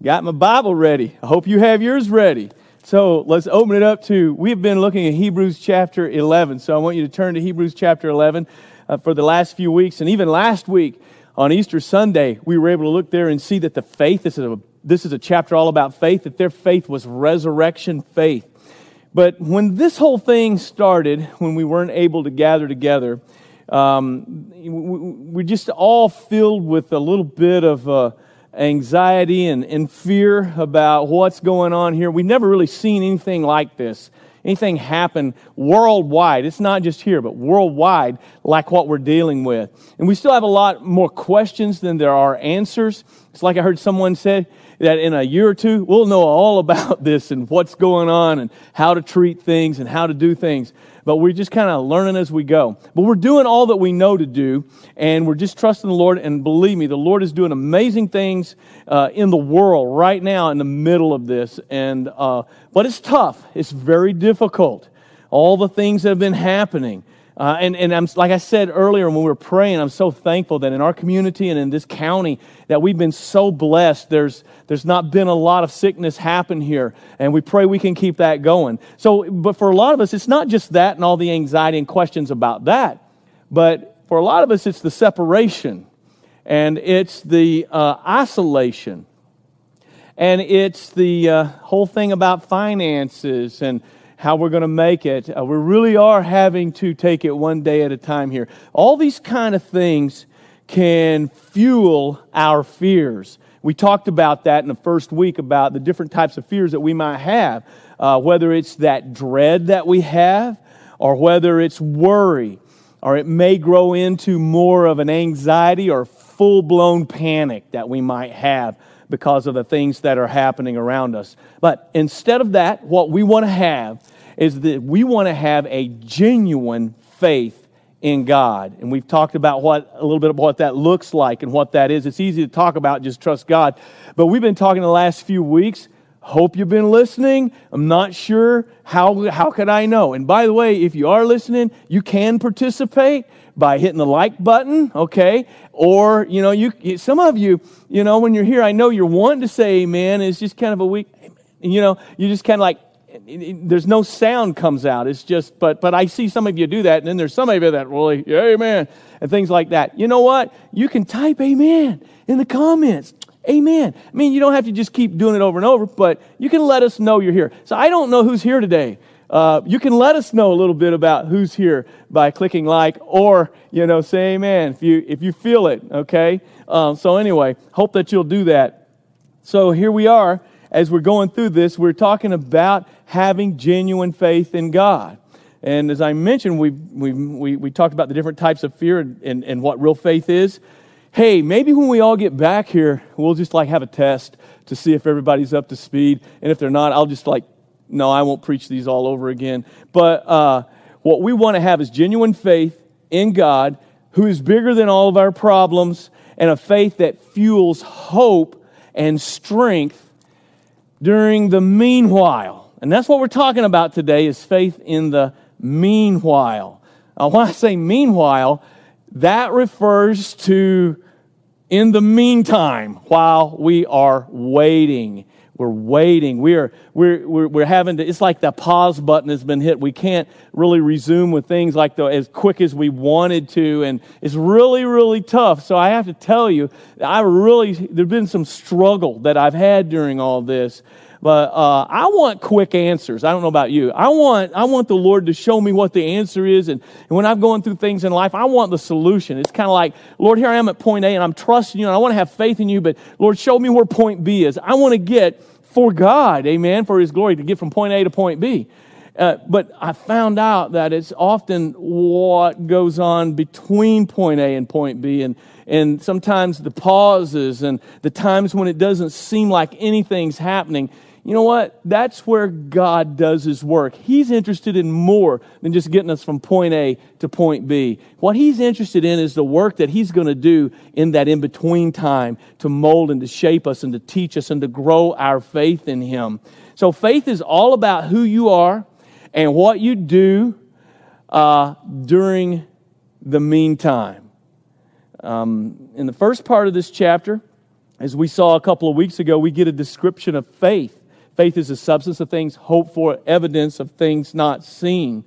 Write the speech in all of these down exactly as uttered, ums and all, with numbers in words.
Got my Bible ready. I hope you have yours ready. So let's open it up to, we've been looking at Hebrews chapter eleven. So I want you to turn to Hebrews chapter eleven uh, for the last few weeks. And even last week on Easter Sunday, we were able to look there and see that the faith, this is a, this is a chapter all about faith, that their faith was resurrection faith. But when this whole thing started, when we weren't able to gather together, um, we're just all filled with a little bit of uh, anxiety and, and fear about what's going on here. We've never really seen anything like this, anything happen worldwide. It's not just here, but worldwide, like what we're dealing with. And we still have a lot more questions than there are answers. It's like I heard someone say, that in a year or two, we'll know all about this and what's going on and how to treat things and how to do things. But we're just kind of learning as we go. But we're doing all that we know to do, and we're just trusting the Lord. And believe me, the Lord is doing amazing things uh, in the world right now in the middle of this. And uh, but it's tough. It's very difficult. All the things that have been happening. Uh, and and I'm like I said earlier when we were praying, I'm so thankful that in our community and in this county that we've been so blessed. There's there's not been a lot of sickness happen here, and we pray we can keep that going. So, but for a lot of us, it's not just that and all the anxiety and questions about that, but for a lot of us, it's the separation, and it's the uh, isolation, and it's the uh, whole thing about finances and how we're going to make it. Uh, we really are having to take it one day at a time here. All these kind of things can fuel our fears. We talked about that in the first week about the different types of fears that we might have, uh, whether it's that dread that we have or whether it's worry, or it may grow into more of an anxiety or full-blown panic that we might have because of the things that are happening around us. But instead of that, what we want to have is that we want to have a genuine faith in God. And we've talked about what a little bit about what that looks like and what that is. It's easy to talk about, just trust God. But we've been talking the last few weeks. Hope you've been listening. I'm not sure. How, how could I know? And by the way, if you are listening, you can participate by hitting the like button, okay? Or, you know, you some of you, you know, when you're here, I know you're wanting to say amen. It's just kind of a weak, you know, you just kind of like, there's no sound comes out. It's just, but but I see some of you do that, and then there's some of you that really, yeah, amen, and things like that. You know what? You can type amen in the comments. Amen. I mean, you don't have to just keep doing it over and over, but you can let us know you're here. So I don't know who's here today. Uh, you can let us know a little bit about who's here by clicking like or, you know, say amen if you if you feel it, okay? Um, so anyway, hope that you'll do that. So here we are. As we're going through this, we're talking about having genuine faith in God. And as I mentioned, we we we, we talked about the different types of fear and, and, and what real faith is. Hey, maybe when we all get back here, we'll just like have a test to see if everybody's up to speed. And if they're not, I'll just like, no, I won't preach these all over again. But uh, what we want to have is genuine faith in God, who is bigger than all of our problems, and a faith that fuels hope and strength during the meanwhile. And that's what we're talking about today, is faith in the meanwhile. Now, when I say meanwhile, that refers to in the meantime, while we are waiting. We're waiting. We are, we're, we're, we're having to, it's like the pause button has been hit. We can't really resume with things like the, as quick as we wanted to. And it's really, really tough. So I have to tell you, I really, there's been some struggle that I've had during all this. But uh, I want quick answers. I don't know about you. I want I want the Lord to show me what the answer is. And, and when I'm going through things in life, I want the solution. It's kind of like, Lord, here I am at point A, and I'm trusting you, and I want to have faith in you, but Lord, show me where point B is. I want to get for God, amen, for His glory, to get from point A to point B. Uh, but I found out that it's often what goes on between point A and point B, and, and sometimes the pauses and the times when it doesn't seem like anything's happening. You know what? That's where God does His work. He's interested in more than just getting us from point A to point B. What He's interested in is the work that He's going to do in that in-between time to mold and to shape us and to teach us and to grow our faith in Him. So faith is all about who you are and what you do uh, during the meantime. Um, in the first part of this chapter, As we saw a couple of weeks ago, we get a description of faith. Faith is the substance of things hoped for, evidence of things not seen.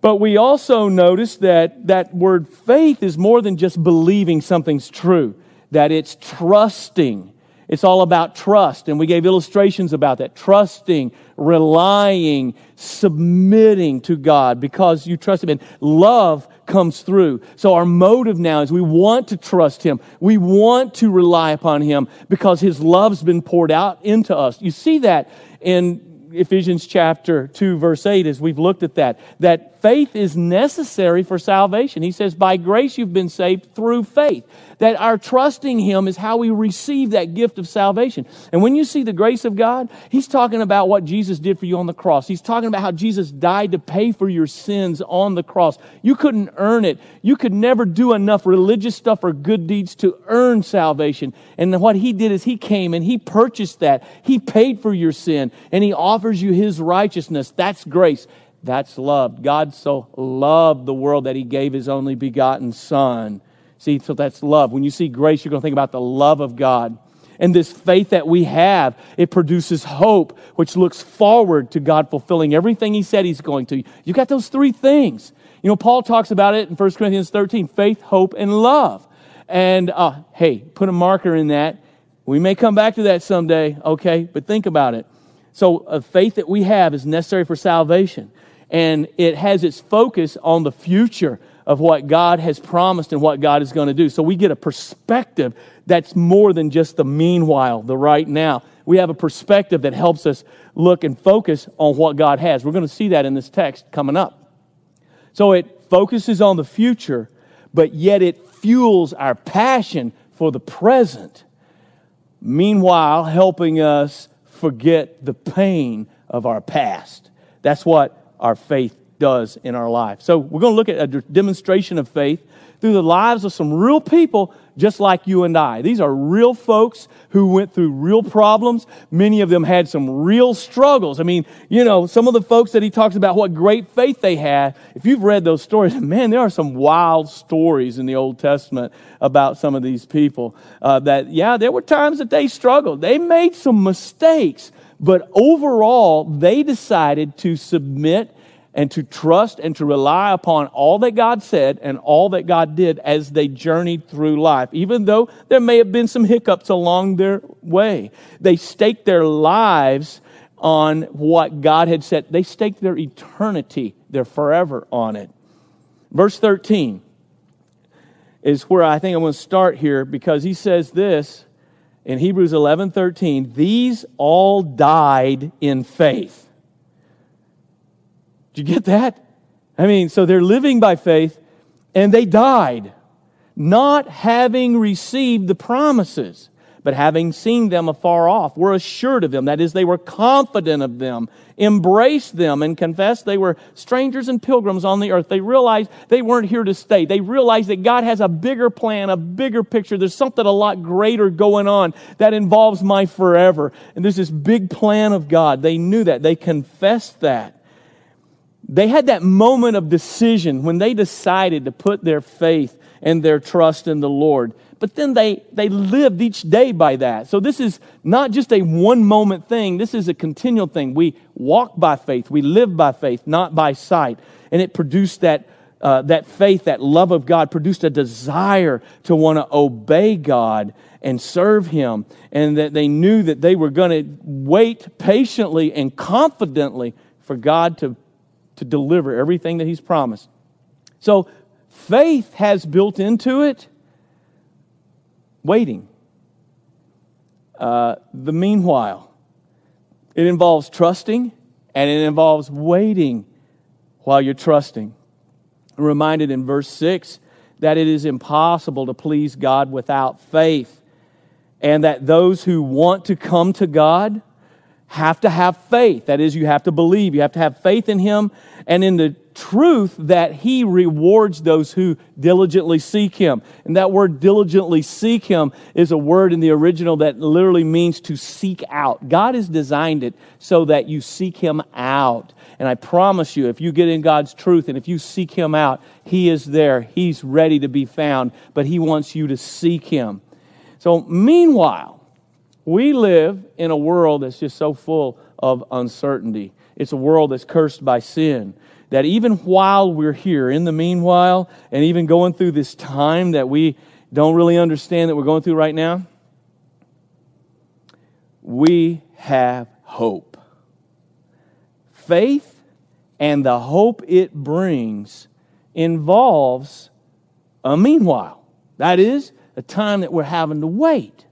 But we also notice that that word faith is more than just believing something's true, that it's trusting. It's all about trust, and we gave illustrations about that. Trusting, relying, submitting to God because you trust Him, and love comes through. So our motive now is we want to trust Him. We want to rely upon Him because His love's been poured out into us. You see that in Ephesians chapter two, verse eight, as we've looked at that, that faith is necessary for salvation. He says, by grace you've been saved through faith. That our trusting Him is how we receive that gift of salvation. And when you see the grace of God, He's talking about what Jesus did for you on the cross. He's talking about how Jesus died to pay for your sins on the cross. You couldn't earn it. You could never do enough religious stuff or good deeds to earn salvation. And what He did is He came and He purchased that. He paid for your sin and He offered you His righteousness. That's grace. That's love. God so loved the world that He gave His only begotten Son. See, so that's love. When you see grace, you're going to think about the love of God. And this faith that we have, it produces hope, which looks forward to God fulfilling everything He said He's going to. You got those three things. You know, Paul talks about it in First Corinthians thirteen, faith, hope, and love. And uh, hey, put a marker in that. We may come back to that someday, okay? But think about it. So a faith that we have is necessary for salvation, and it has its focus on the future of what God has promised and what God is going to do. So we get a perspective that's more than just the meanwhile, the right now. We have a perspective that helps us look and focus on what God has. We're going to see that in this text coming up. So it focuses on the future, but yet it fuels our passion for the present, meanwhile helping us forget the pain of our past. That's what our faith does in our life. So we're going to look at a demonstration of faith through the lives of some real people just like you and I. These are real folks who went through real problems. Many of them had some real struggles. I mean, you know, some of the folks that he talks about what great faith they had, if you've read those stories, man, there are some wild stories in the Old Testament about some of these people uh, that, yeah, there were times that they struggled. They made some mistakes, but overall, they decided to submit and to trust and to rely upon all that God said and all that God did as they journeyed through life, even though there may have been some hiccups along their way. They staked their lives on what God had said. They staked their eternity, their forever on it. Verse thirteen is where I think I'm going to start here, because he says this in Hebrews eleven thirteen, these all died in faith. Do you get that? I mean, so they're living by faith, and they died, not having received the promises, but having seen them afar off, were assured of them. That is, they were confident of them, embraced them, and confessed they were strangers and pilgrims on the earth. They realized they weren't here to stay. They realized that God has a bigger plan, a bigger picture. There's something a lot greater going on that involves my forever. And there's this big plan of God. They knew that. They confessed that. They had that moment of decision when they decided to put their faith and their trust in the Lord. But then they, they lived each day by that. So this is not just a one-moment thing. This is a continual thing. We walk by faith. We live by faith, not by sight. And it produced that, uh, that faith, that love of God, produced a desire to want to obey God and serve Him. And that they knew that they were going to wait patiently and confidently for God to to deliver everything that He's promised. So faith has built into it waiting. Uh, the meanwhile, it involves trusting, and it involves waiting while you're trusting. I'm reminded in verse six that it is impossible to please God without faith, and that those who want to come to God have to have faith. That is, you have to believe. You have to have faith in Him and in the truth that He rewards those who diligently seek Him. And that word diligently seek Him is a word in the original that literally means to seek out. God has designed it so that you seek Him out. And I promise you, if you get in God's truth and if you seek Him out, He is there. He's ready to be found, but He wants you to seek Him. So meanwhile, we live in a world that's just so full of uncertainty. It's a world that's cursed by sin. That even while we're here, in the meanwhile, and even going through this time that we don't really understand that we're going through right now, we have hope. Faith and the hope it brings involves a meanwhile. That is, a time that we're having to wait.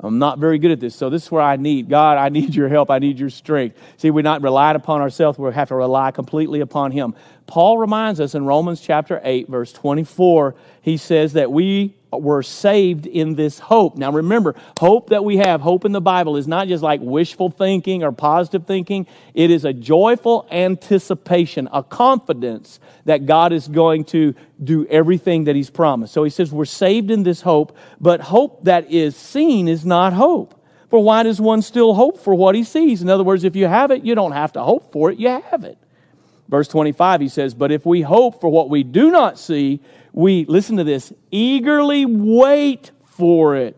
I'm not very good at this, so this is where I need, God, I need your help, I need your strength. See, we're not relied upon ourselves, we have to rely completely upon Him. Paul reminds us in Romans chapter eight, verse twenty-four, he says that we were saved in this hope. Now remember, hope that we have, hope in the Bible, is not just like wishful thinking or positive thinking. It is a joyful anticipation, a confidence that God is going to do everything that He's promised. So he says we're saved in this hope, but hope that is seen is not hope. For why does one still hope for what he sees? In other words, if you have it, you don't have to hope for it, you have it. Verse twenty-five, he says, but if we hope for what we do not see, we, listen to this, eagerly wait for it.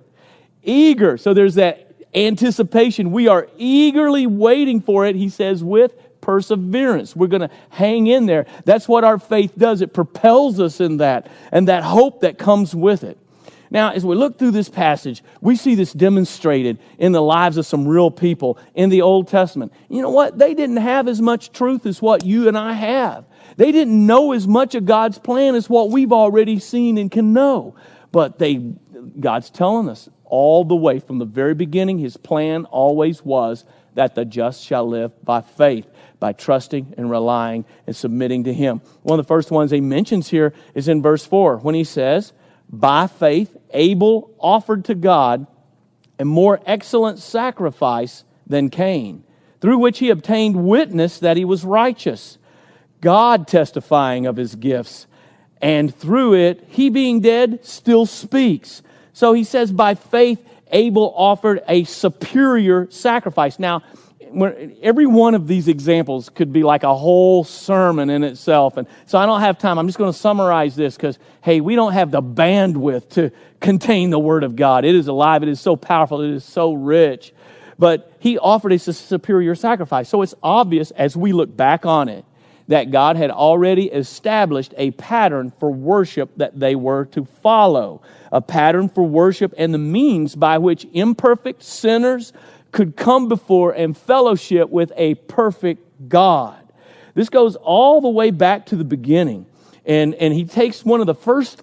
Eager. So there's that anticipation. We are eagerly waiting for it, he says, with perseverance. We're going to hang in there. That's what our faith does. It propels us in that, and that hope that comes with it. Now, as we look through this passage, we see this demonstrated in the lives of some real people in the Old Testament. You know what? They didn't have as much truth as what you and I have. They didn't know as much of God's plan as what we've already seen and can know. But they, God's telling us all the way from the very beginning, His plan always was that the just shall live by faith, by trusting and relying and submitting to Him. One of the first ones He mentions here is in verse four when He says, by faith, Abel offered to God a more excellent sacrifice than Cain, through which he obtained witness that he was righteous, God testifying of his gifts, and through it, he being dead still speaks. So he says, by faith, Abel offered a superior sacrifice. Now, every one of these examples could be like a whole sermon in itself. And so I don't have time. I'm just going to summarize this because, hey, we don't have the bandwidth to contain the Word of God. It is alive. It is so powerful. It is so rich. But He offered a superior sacrifice. So it's obvious as we look back on it that God had already established a pattern for worship that they were to follow, a pattern for worship and the means by which imperfect sinners could come before and fellowship with a perfect God. This goes all the way back to the beginning. And, and he takes one of the first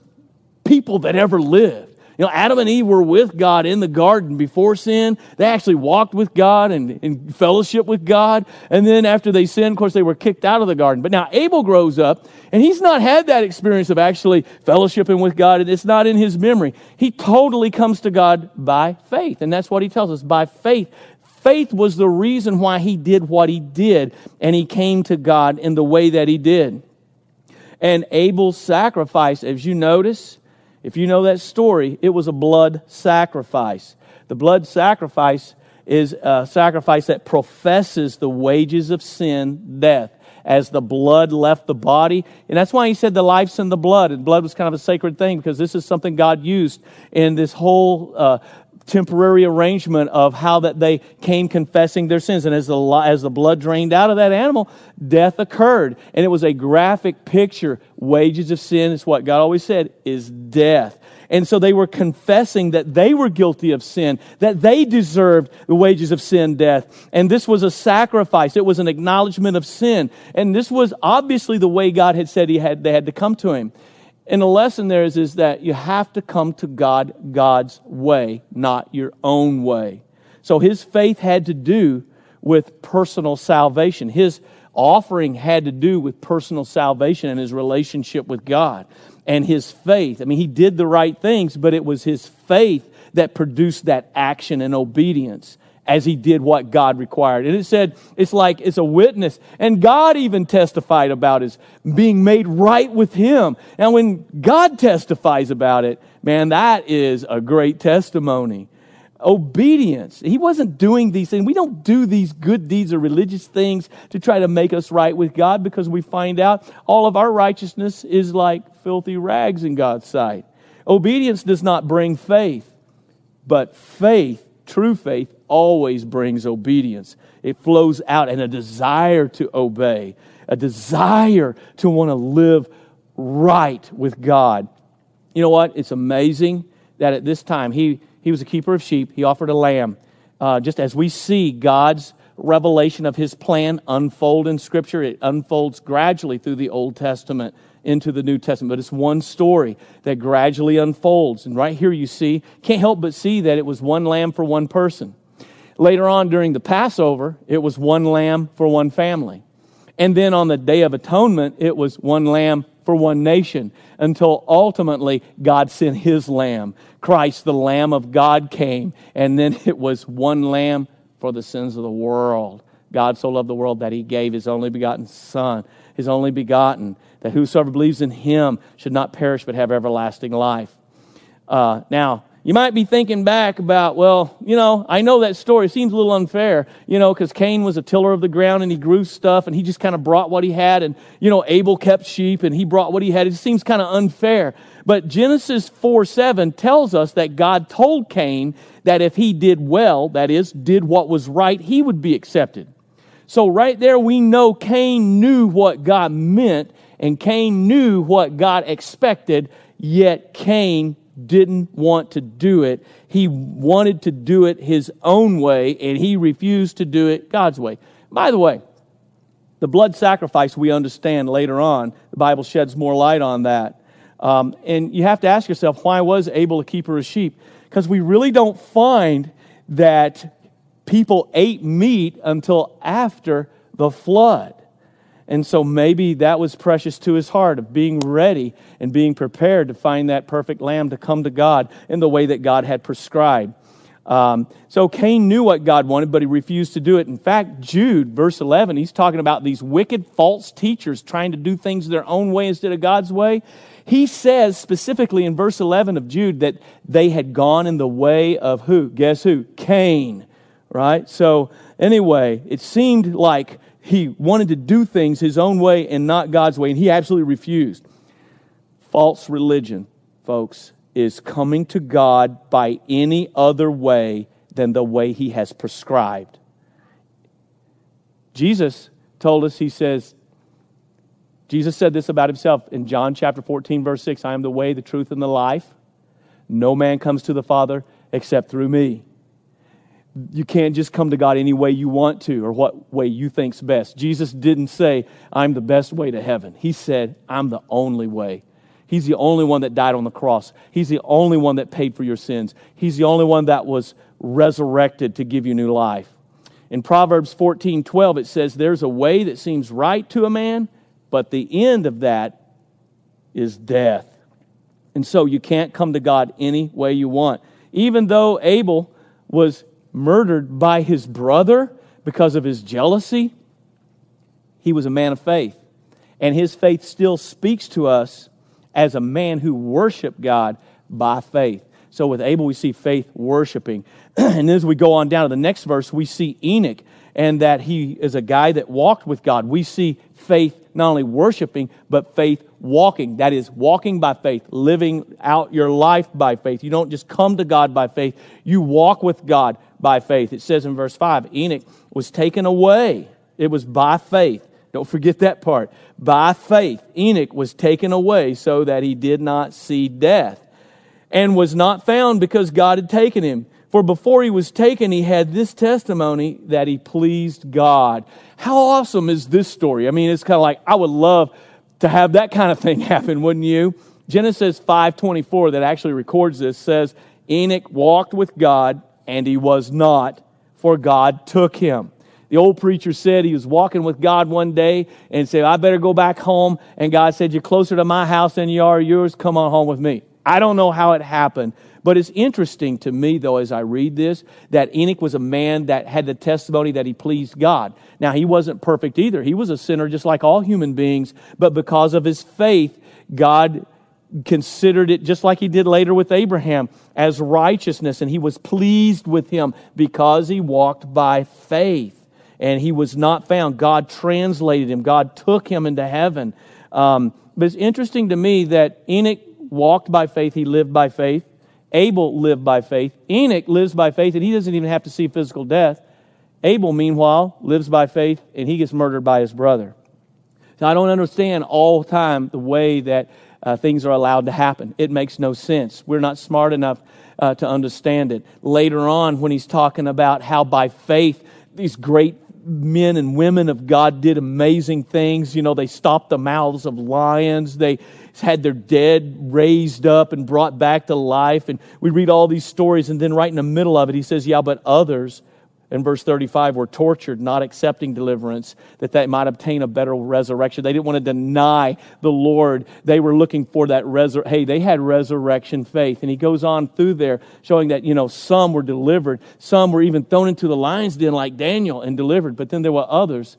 people that ever lived. You know, Adam and Eve were with God in the garden before sin. They actually walked with God and, and fellowship with God. And then after they sinned, of course, they were kicked out of the garden. But now Abel grows up, and he's not had that experience of actually fellowshipping with God, and it's not in his memory. He totally comes to God by faith, and that's what he tells us, by faith. Faith was the reason why he did what he did, and he came to God in the way that he did. And Abel's sacrifice, as you notice, if you know that story, it was a blood sacrifice. The blood sacrifice is a sacrifice that professes the wages of sin, death, as the blood left the body. And that's why he said the life's in the blood. And blood was kind of a sacred thing because this is something God used in this whole uh, temporary arrangement of how that they came confessing their sins. And as the, as the blood drained out of that animal, death occurred. And it was a graphic picture. Wages of sin is what God always said is death. And so they were confessing that they were guilty of sin, that they deserved the wages of sin, death. And this was a sacrifice. It was an acknowledgement of sin. And this was obviously the way God had said he had, they had to come to him. And the lesson there is, is that you have to come to God God's way, not your own way. So his faith had to do with personal salvation. His offering had to do with personal salvation and his relationship with God. And his faith, I mean, he did the right things, but it was his faith that produced that action and obedience as he did what God required. And it said, it's like, it's a witness. And God even testified about his being made right with him. Now, when God testifies about it, man, that is a great testimony. Obedience. He wasn't doing these things. We don't do these good deeds or religious things to try to make us right with God because we find out all of our righteousness is like filthy rags in God's sight. Obedience does not bring faith. But faith, true faith, always brings obedience. It flows out in a desire to obey, a desire to want to live right with God. You know what? It's amazing that at this time, he, he was a keeper of sheep. He offered a lamb. Uh, just as we see God's revelation of his plan unfold in Scripture, it unfolds gradually through the Old Testament into the New Testament. But it's one story that gradually unfolds. And right here you see, can't help but see that it was one lamb for one person. Later on during the Passover, it was one lamb for one family. And then on the Day of Atonement, it was one lamb for one nation, until ultimately God sent his lamb. Christ, the Lamb of God, came, and then it was one lamb for the sins of the world. God so loved the world that he gave his only begotten Son, his only begotten, that whosoever believes in him should not perish but have everlasting life. Uh, now, you might be thinking back about, well, you know, I know that story. It seems a little unfair, you know, because Cain was a tiller of the ground and he grew stuff and he just kind of brought what he had. And, you know, Abel kept sheep and he brought what he had. It just seems kind of unfair. But Genesis four seven tells us that God told Cain that if he did well, that is, did what was right, he would be accepted. So right there we know Cain knew what God meant and Cain knew what God expected, yet Cain didn't want to do it. He wanted to do it his own way, and he refused to do it God's way. By the way, the blood sacrifice we understand later on, the Bible sheds more light on that. Um, and you have to ask yourself, why was Abel a keeper of sheep? Because we really don't find that people ate meat until after the flood. And so maybe that was precious to his heart, of being ready and being prepared to find that perfect lamb to come to God in the way that God had prescribed. Um, so Cain knew what God wanted, but he refused to do it. In fact, Jude, verse eleven, he's talking about these wicked false teachers trying to do things their own way instead of God's way. He says specifically in verse eleven of Jude that they had gone in the way of who? Guess who? Cain, right? So anyway, it seemed like he wanted to do things his own way and not God's way, and he absolutely refused. False religion, folks, is coming to God by any other way than the way he has prescribed. Jesus told us, he says, Jesus said this about himself in John chapter fourteen, verse six, I am the way, the truth, and the life. No man comes to the Father except through me. You can't just come to God any way you want to or what way you think's best. Jesus didn't say, I'm the best way to heaven. He said, I'm the only way. He's the only one that died on the cross. He's the only one that paid for your sins. He's the only one that was resurrected to give you new life. In Proverbs fourteen twelve, it says, there's a way that seems right to a man, but the end of that is death. And so you can't come to God any way you want. Even though Abel was murdered by his brother because of his jealousy, he was a man of faith. And his faith still speaks to us as a man who worshiped God by faith. So with Abel, we see faith worshiping. And as we go on down to the next verse, we see Enoch, and that he is a guy that walked with God. We see faith not only worshiping, but faith walking. That is, walking by faith, living out your life by faith. You don't just come to God by faith. You walk with God by faith. It says in verse five, Enoch was taken away. It was by faith. Don't forget that part. By faith, Enoch was taken away so that he did not see death, and was not found because God had taken him. For before he was taken, he had this testimony that he pleased God. How awesome is this story? I mean, it's kind of like, I would love to have that kind of thing happen, wouldn't you? Genesis five twenty-four, that actually records this, says, Enoch walked with God, and he was not, for God took him. The old preacher said he was walking with God one day and said, I better go back home. And God said, you're closer to my house than you are yours. Come on home with me. I don't know how it happened, but it's interesting to me, though, as I read this, that Enoch was a man that had the testimony that he pleased God. Now, he wasn't perfect either. He was a sinner just like all human beings, but because of his faith, God considered it, just like he did later with Abraham, as righteousness, and he was pleased with him because he walked by faith, and he was not found. God translated him. God took him into heaven. Um, but it's interesting to me that Enoch walked by faith, he lived by faith, Abel lived by faith. Enoch lives by faith, and he doesn't even have to see physical death. Abel, meanwhile, lives by faith, and he gets murdered by his brother. Now, I don't understand all the time the way that uh, things are allowed to happen. It makes no sense. We're not smart enough uh, to understand it. Later on, when he's talking about how by faith these great men and women of God did amazing things. You know, they stopped the mouths of lions. They had their dead raised up and brought back to life. And we read all these stories, and then right in the middle of it, he says, yeah, but others, in verse thirty-five, were tortured, not accepting deliverance, that they might obtain a better resurrection. They didn't want to deny the Lord. They were looking for that resurrection. Hey, they had resurrection faith. And he goes on through there, showing that, you know, some were delivered. Some were even thrown into the lion's den like Daniel and delivered. But then there were others.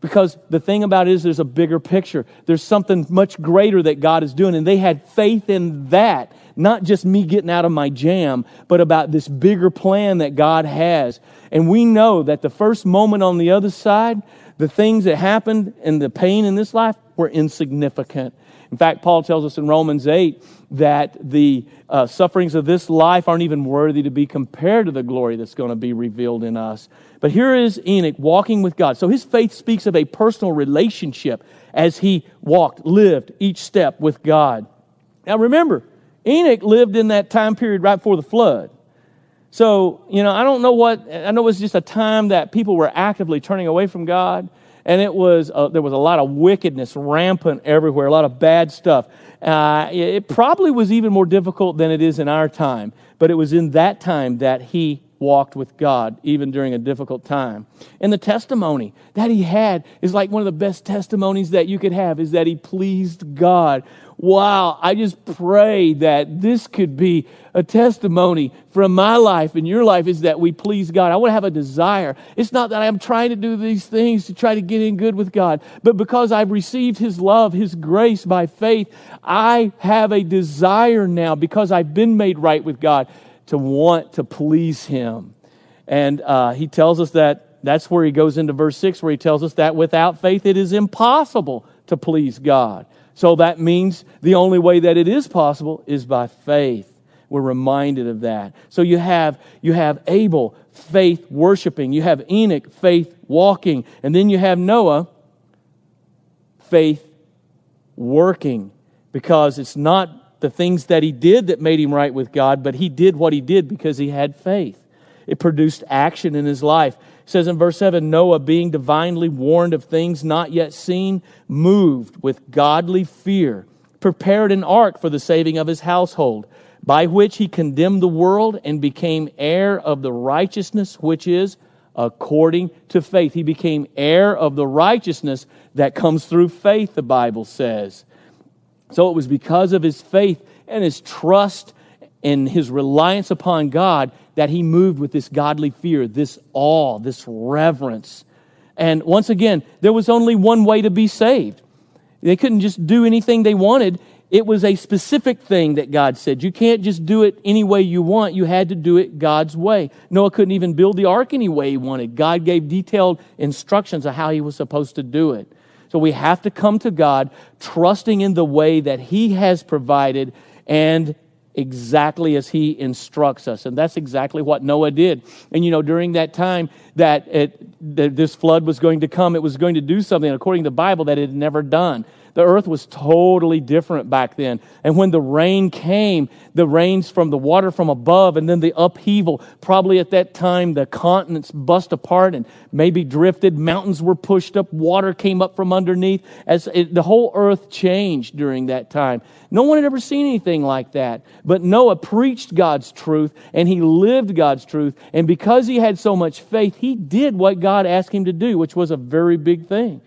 Because the thing about it is there's a bigger picture. There's something much greater that God is doing. And they had faith in that. Not just me getting out of my jam, but about this bigger plan that God has. And we know that the first moment on the other side, the things that happened and the pain in this life were insignificant. In fact, Paul tells us in Romans eight that the uh, sufferings of this life aren't even worthy to be compared to the glory that's going to be revealed in us. But here is Enoch walking with God. So his faith speaks of a personal relationship as he walked, lived each step with God. Now remember, Enoch lived in that time period right before the flood. So, you know, I don't know what, I know it was just a time that people were actively turning away from God. And it was, uh, there was a lot of wickedness rampant everywhere, a lot of bad stuff. Uh, it probably was even more difficult than it is in our time. But it was in that time that he walked with God, even during a difficult time. And the testimony that he had is like one of the best testimonies that you could have, is that he pleased God. Wow, I just pray that this could be a testimony from my life and your life, is that we please God. I want to have a desire. It's not that I'm trying to do these things to try to get in good with God, but because I've received His love, His grace by faith, I have a desire now, because I've been made right with God, to want to please Him. And uh, he tells us that, that's where he goes into verse six, where he tells us that without faith it is impossible to please God. So that means the only way that it is possible is by faith. We're reminded of that. So you have you have Abel, faith worshiping. You have Enoch, faith walking. And then you have Noah, faith working. Because it's not the things that he did that made him right with God, but he did what he did because he had faith. It produced action in his life. It says in verse seven, Noah, being divinely warned of things not yet seen, moved with godly fear, prepared an ark for the saving of his household, by which he condemned the world and became heir of the righteousness which is according to faith. He became heir of the righteousness that comes through faith, the Bible says. So it was because of his faith and his trust and his reliance upon God that he moved with this godly fear, this awe, this reverence. And once again, there was only one way to be saved. They couldn't just do anything they wanted. It was a specific thing that God said. You can't just do it any way you want. You had to do it God's way. Noah couldn't even build the ark any way he wanted. God gave detailed instructions of how he was supposed to do it. So we have to come to God trusting in the way that He has provided and exactly as He instructs us. And that's exactly what Noah did. And you know, during that time that, it, that this flood was going to come, it was going to do something, according to the Bible, that it had never done. The earth was totally different back then. And when the rain came, the rains from the water from above, and then the upheaval, probably at that time the continents bust apart and maybe drifted. Mountains were pushed up. Water came up from underneath. As it, the whole earth changed during that time. No one had ever seen anything like that. But Noah preached God's truth, and he lived God's truth. And because he had so much faith, he did what God asked him to do, which was a very big thing.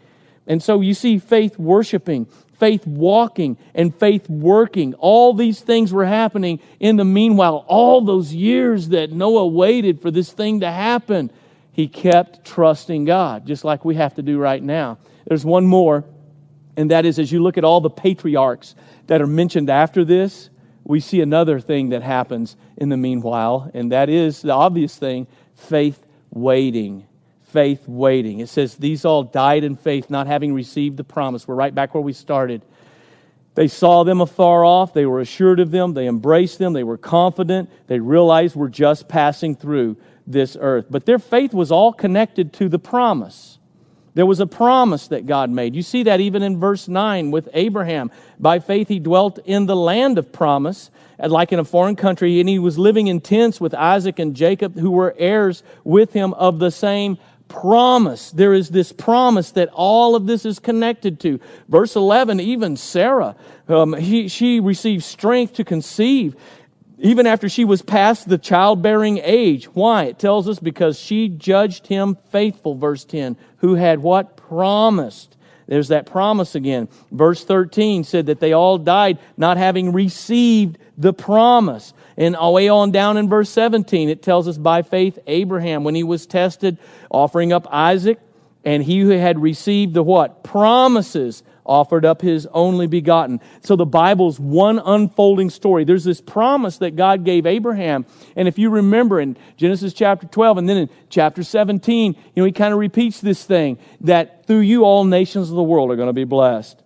And so you see faith worshiping, faith walking, and faith working. All these things were happening in the meanwhile. All those years that Noah waited for this thing to happen, he kept trusting God, just like we have to do right now. There's one more, and that is, as you look at all the patriarchs that are mentioned after this, we see another thing that happens in the meanwhile, and that is the obvious thing, faith waiting. Faith waiting. It says, these all died in faith, not having received the promise. We're right back where we started. They saw them afar off. They were assured of them. They embraced them. They were confident. They realized we're just passing through this earth. But their faith was all connected to the promise. There was a promise that God made. You see that even in verse nine with Abraham. By faith he dwelt in the land of promise, like in a foreign country, and he was living in tents with Isaac and Jacob, who were heirs with him of the same promise. There is this promise that all of this is connected to. Verse eleven, even Sarah, um, he, she received strength to conceive, even after she was past the childbearing age. Why? It tells us because she judged him faithful, verse ten, who had what? Promised. There's that promise again. Verse thirteen said that they all died not having received the promise. And way on down in verse seventeen, it tells us by faith Abraham, when he was tested, offering up Isaac, and he who had received the what? Promises, offered up his only begotten. So the Bible's one unfolding story. There's this promise that God gave Abraham. And if you remember in Genesis chapter twelve and then in chapter seventeen, you know, he kind of repeats this thing, that through you all nations of the world are going to be blessed.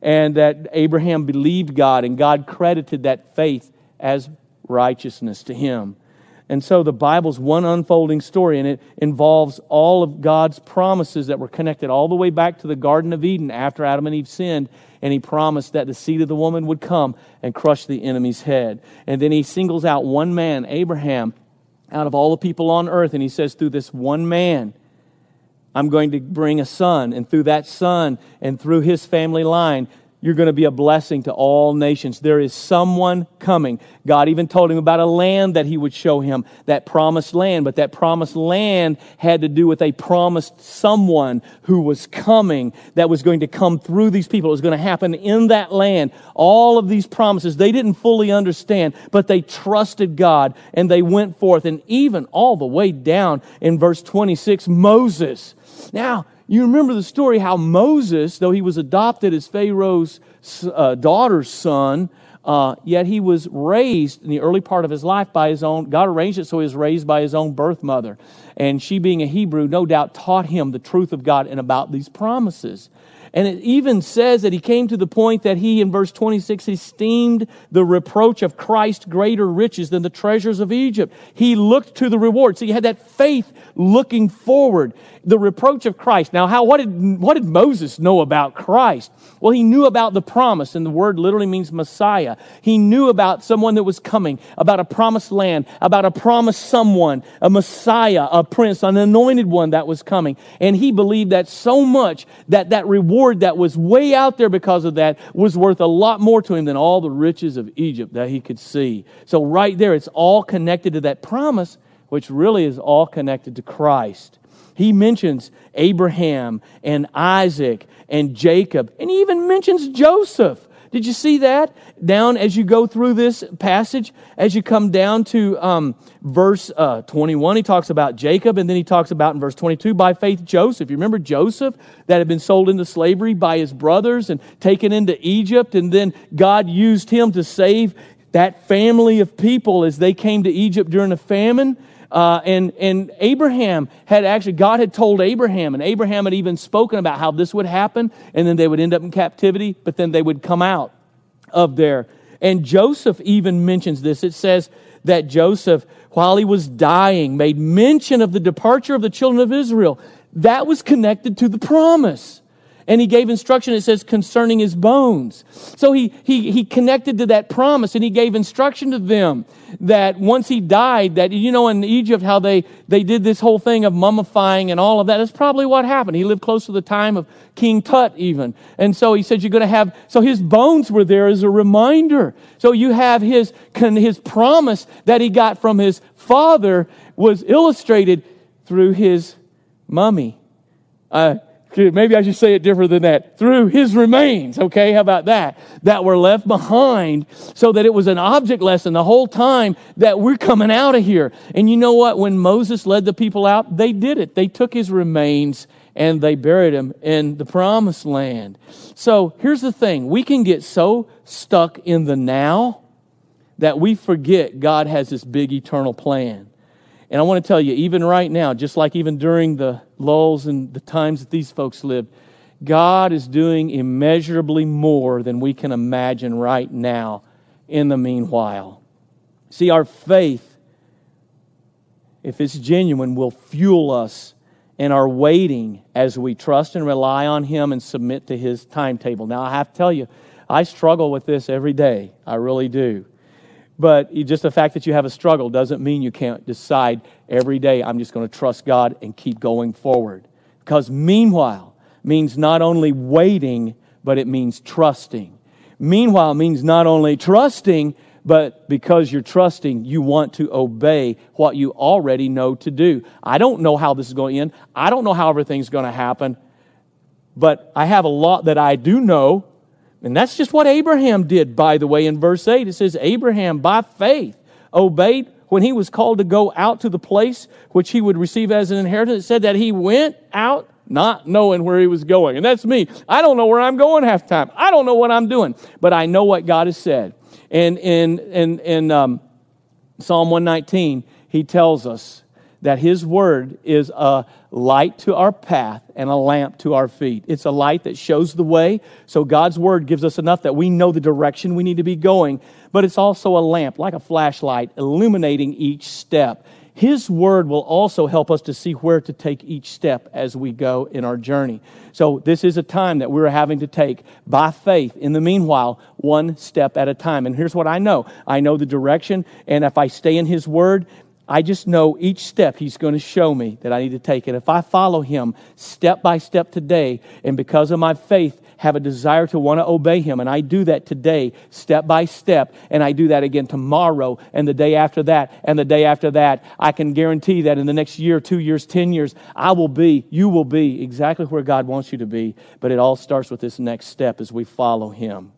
And that Abraham believed God, and God credited that faith as righteousness to him. And so the Bible's one unfolding story, and it involves all of God's promises that were connected all the way back to the Garden of Eden after Adam and Eve sinned, and he promised that the seed of the woman would come and crush the enemy's head. And then he singles out one man, Abraham, out of all the people on earth, and he says, through this one man, I'm going to bring a son, and through that son and through his family line, you're going to be a blessing to all nations. There is someone coming. God even told him about a land that he would show him, that promised land. But that promised land had to do with a promised someone who was coming, that was going to come through these people. It was going to happen in that land. All of these promises, they didn't fully understand, but they trusted God and they went forth. And even all the way down in verse twenty-six, Moses. Now, you remember the story how Moses, though he was adopted as Pharaoh's uh, daughter's son, uh, yet he was raised in the early part of his life by his own, God arranged it so he was raised by his own birth mother. And she, being a Hebrew, no doubt taught him the truth of God and about these promises. And it even says that he came to the point that he, in verse twenty-six, esteemed the reproach of Christ greater riches than the treasures of Egypt. He looked to the reward. So he had that faith looking forward. The reproach of Christ. Now, how what did what did Moses know about Christ? Well, he knew about the promise, and the word literally means Messiah. He knew about someone that was coming, about a promised land, about a promised someone, a Messiah, a prince, an anointed one that was coming. And he believed that so much that that reward that was way out there because of that was worth a lot more to him than all the riches of Egypt that he could see. So right there, it's all connected to that promise, which really is all connected to Christ. He mentions Abraham and Isaac and Jacob, and he even mentions Joseph. Did you see that? Down as you go through this passage, as you come down to um, verse uh, twenty-one, he talks about Jacob, and then he talks about in verse twenty-two, by faith Joseph. You remember Joseph that had been sold into slavery by his brothers and taken into Egypt, and then God used him to save that family of people as they came to Egypt during a famine. Uh, and, and Abraham had actually, God had told Abraham, and Abraham had even spoken about how this would happen, and then they would end up in captivity, but then they would come out of there. And Joseph even mentions this. It says that Joseph, while he was dying, made mention of the departure of the children of Israel. That was connected to the promise. And he gave instruction, it says, concerning his bones. So he, he he connected to that promise, and he gave instruction to them that once he died, that, you know, in Egypt, how they, they did this whole thing of mummifying and all of that. That's probably what happened. He lived close to the time of King Tut even. And so he said, you're going to have, so his bones were there as a reminder. So you have his his promise that he got from his father was illustrated through his mummy. Uh Maybe I should say it different than that. Through his remains, okay? How about that? That were left behind, so that it was an object lesson the whole time that we're coming out of here. And you know what? When Moses led the people out, they did it. They took his remains and they buried him in the promised land. So here's the thing. We can get so stuck in the now that we forget God has this big eternal plan. And I want to tell you, even right now, just like even during the lulls and the times that these folks lived, God is doing immeasurably more than we can imagine right now in the meanwhile. See, our faith, if it's genuine, will fuel us in our waiting as we trust and rely on Him and submit to His timetable. Now, I have to tell you, I struggle with this every day. I really do. But just the fact that you have a struggle doesn't mean you can't decide every day, I'm just going to trust God and keep going forward. Because meanwhile means not only waiting, but it means trusting. Meanwhile means not only trusting, but because you're trusting, you want to obey what you already know to do. I don't know how this is going to end. I don't know how everything's going to happen. But I have a lot that I do know. And that's just what Abraham did, by the way, in verse eight. It says, Abraham, by faith, obeyed when he was called to go out to the place which he would receive as an inheritance. It said that he went out not knowing where he was going. And that's me. I don't know where I'm going half the time. I don't know what I'm doing. But I know what God has said. And in in, in um, Psalm one nineteen, he tells us that His Word is a light to our path and a lamp to our feet. It's a light that shows the way. So God's Word gives us enough that we know the direction we need to be going. But it's also a lamp, like a flashlight, illuminating each step. His Word will also help us to see where to take each step as we go in our journey. So this is a time that we're having to take by faith, in the meanwhile, one step at a time. And here's what I know. I know the direction, and if I stay in His Word, I just know each step He's going to show me that I need to take. And if I follow Him step by step today, and because of my faith, have a desire to want to obey Him, and I do that today, step by step, and I do that again tomorrow, and the day after that, and the day after that, I can guarantee that in the next year, two years, ten years, I will be, you will be exactly where God wants you to be. But it all starts with this next step as we follow Him.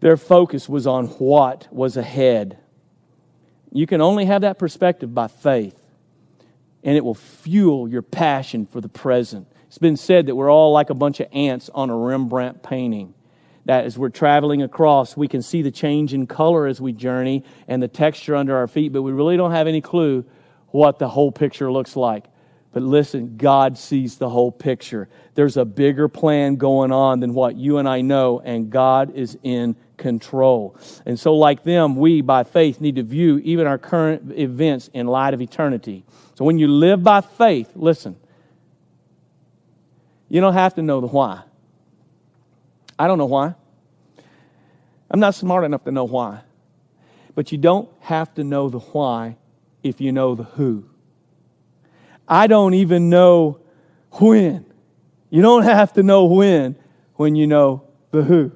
Their focus was on what was ahead. You can only have that perspective by faith, and it will fuel your passion for the present. It's been said that we're all like a bunch of ants on a Rembrandt painting, that as we're traveling across, we can see the change in color as we journey and the texture under our feet, but we really don't have any clue what the whole picture looks like. But listen, God sees the whole picture. There's a bigger plan going on than what you and I know, and God is in control. And so like them, we, by faith, need to view even our current events in light of eternity. So when you live by faith, listen, you don't have to know the why. I don't know why. I'm not smart enough to know why. But you don't have to know the why if you know the who. I don't even know when. You don't have to know when when you know the who.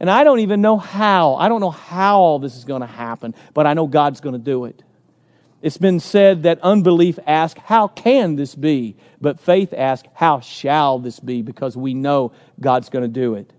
And I don't even know how. I don't know how all this is going to happen, but I know God's going to do it. It's been said that unbelief asks, how can this be? But faith asks, how shall this be? Because we know God's going to do it.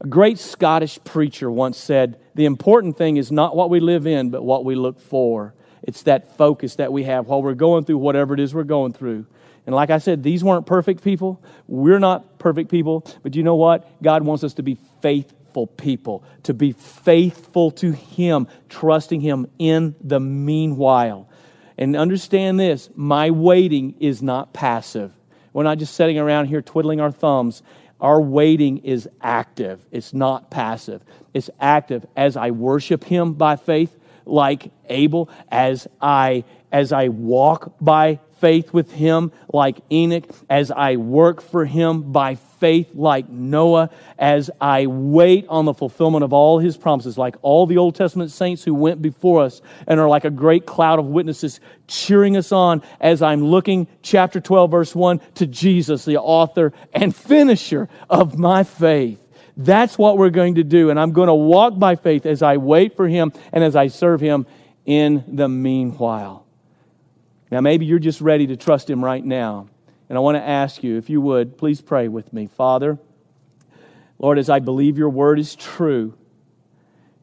A great Scottish preacher once said, the important thing is not what we live in, but what we look for. It's that focus that we have while we're going through whatever it is we're going through. And like I said, these weren't perfect people. We're not perfect people. But you know what? God wants us to be faithful. People, to be faithful to Him, trusting Him in the meanwhile. And understand this, my waiting is not passive. We're not just sitting around here twiddling our thumbs. Our waiting is active. It's not passive. It's active as I worship Him by faith, like Abel, as I as I walk by faith with Him, like Enoch, as I work for Him by faith, like Noah, as I wait on the fulfillment of all His promises, like all the Old Testament saints who went before us and are like a great cloud of witnesses cheering us on as I'm looking, chapter twelve, verse one, to Jesus, the author and finisher of my faith. That's what we're going to do, and I'm going to walk by faith as I wait for Him and as I serve Him in the meanwhile. Now, maybe you're just ready to trust Him right now. And I want to ask you, if you would, please pray with me. Father, Lord, as I believe Your Word is true,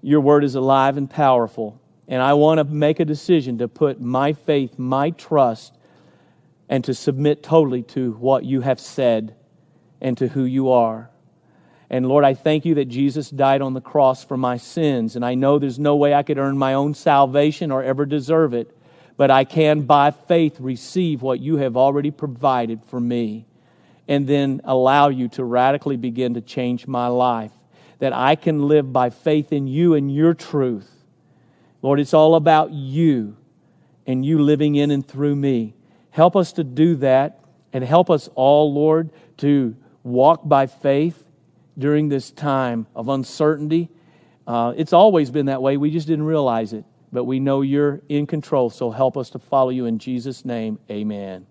Your Word is alive and powerful, and I want to make a decision to put my faith, my trust, and to submit totally to what You have said and to who You are. And Lord, I thank You that Jesus died on the cross for my sins, and I know there's no way I could earn my own salvation or ever deserve it. But I can, by faith, receive what You have already provided for me. and then allow you to radically begin to change my life, that I can live by faith in you and your truth. Lord, it's all about you and you living in and through me. Help us to do that, and help us all, Lord, to walk by faith during this time of uncertainty. Uh, it's always been that way. We just didn't realize it. But we know you're in control, so help us to follow you in Jesus' name. Amen.